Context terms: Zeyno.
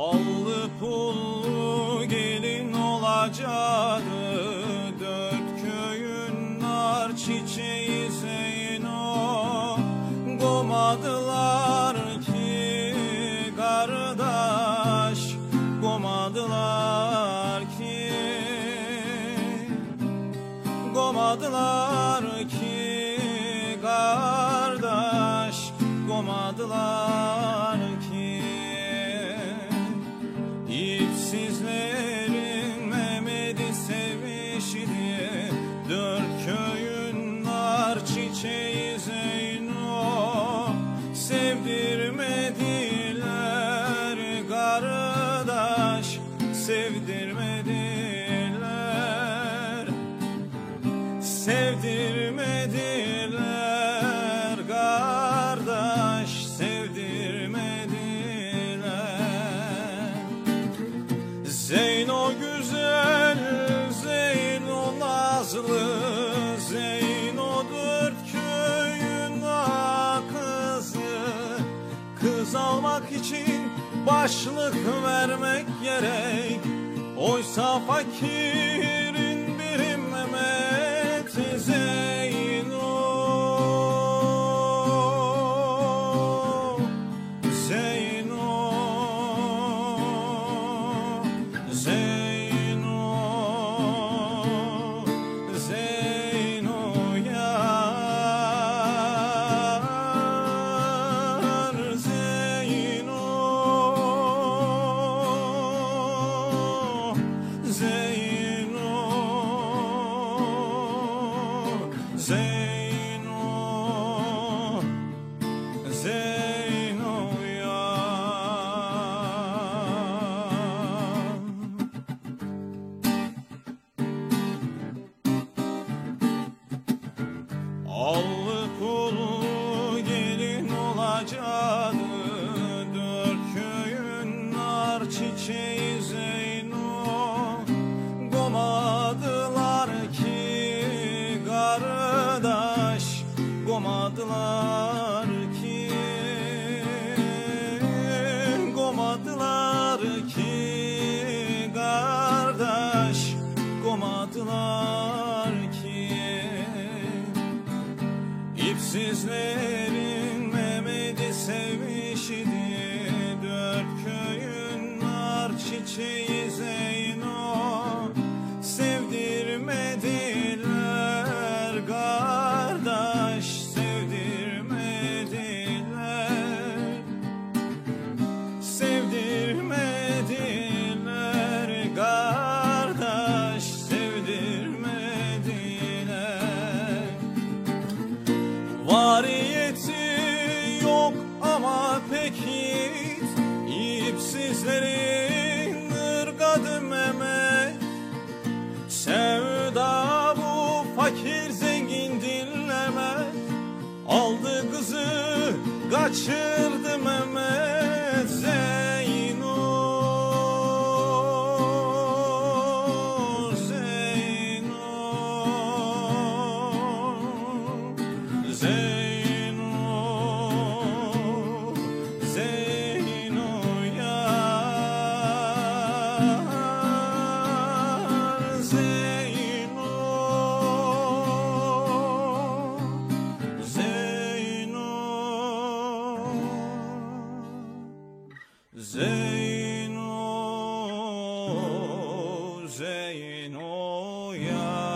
Allı pullu gelin olacağı, dört köyün nar çiçeği Zeyno. Gomadılar ki kardeş, gomadılar ki, gomadılar ki kardeş, gomadılar ki. İpsizlerin Mehmet'i sevişti, dört köyün nar çiçeği Zeyno. Sevdirmediler kardeş, sevdirmediler, sevdirmediler kardeş, sevdirmediler. Zeyno güzel, Zeyno nazlı, Zeyno dört köyün kızı. Kız almak için başlık vermek gerek, oysa fakirin biri Mehmet'i Zeyno. Zeyno, Zeyno, Zeyno yar, Zeyno, Zeyno, Zeyno, Zeyno yar. Allı pullu gelin olacağı, dört köyün nar çiçeği Zeyno. Gomadılar ki kardeş, gomadılar ki, gomadılar ki kardeş, gomadılar ki. İpsizlerin Mehmet'i sevişti, dört köyün nar çiçeği Zeyno. Sevdirmediler kardeş, sevdirmediler, sevdirmediler kardeş, sevdirmediler. Variyeti yok ama pek yiğit, İpsizlerin ırgadı Mehmet. Sevda bu, fakir zengin dinlemez, aldı kızı kaçırdı Mehmet. Zeyno, Zeyno, Zeyno, Zeyno, Zeyno ya.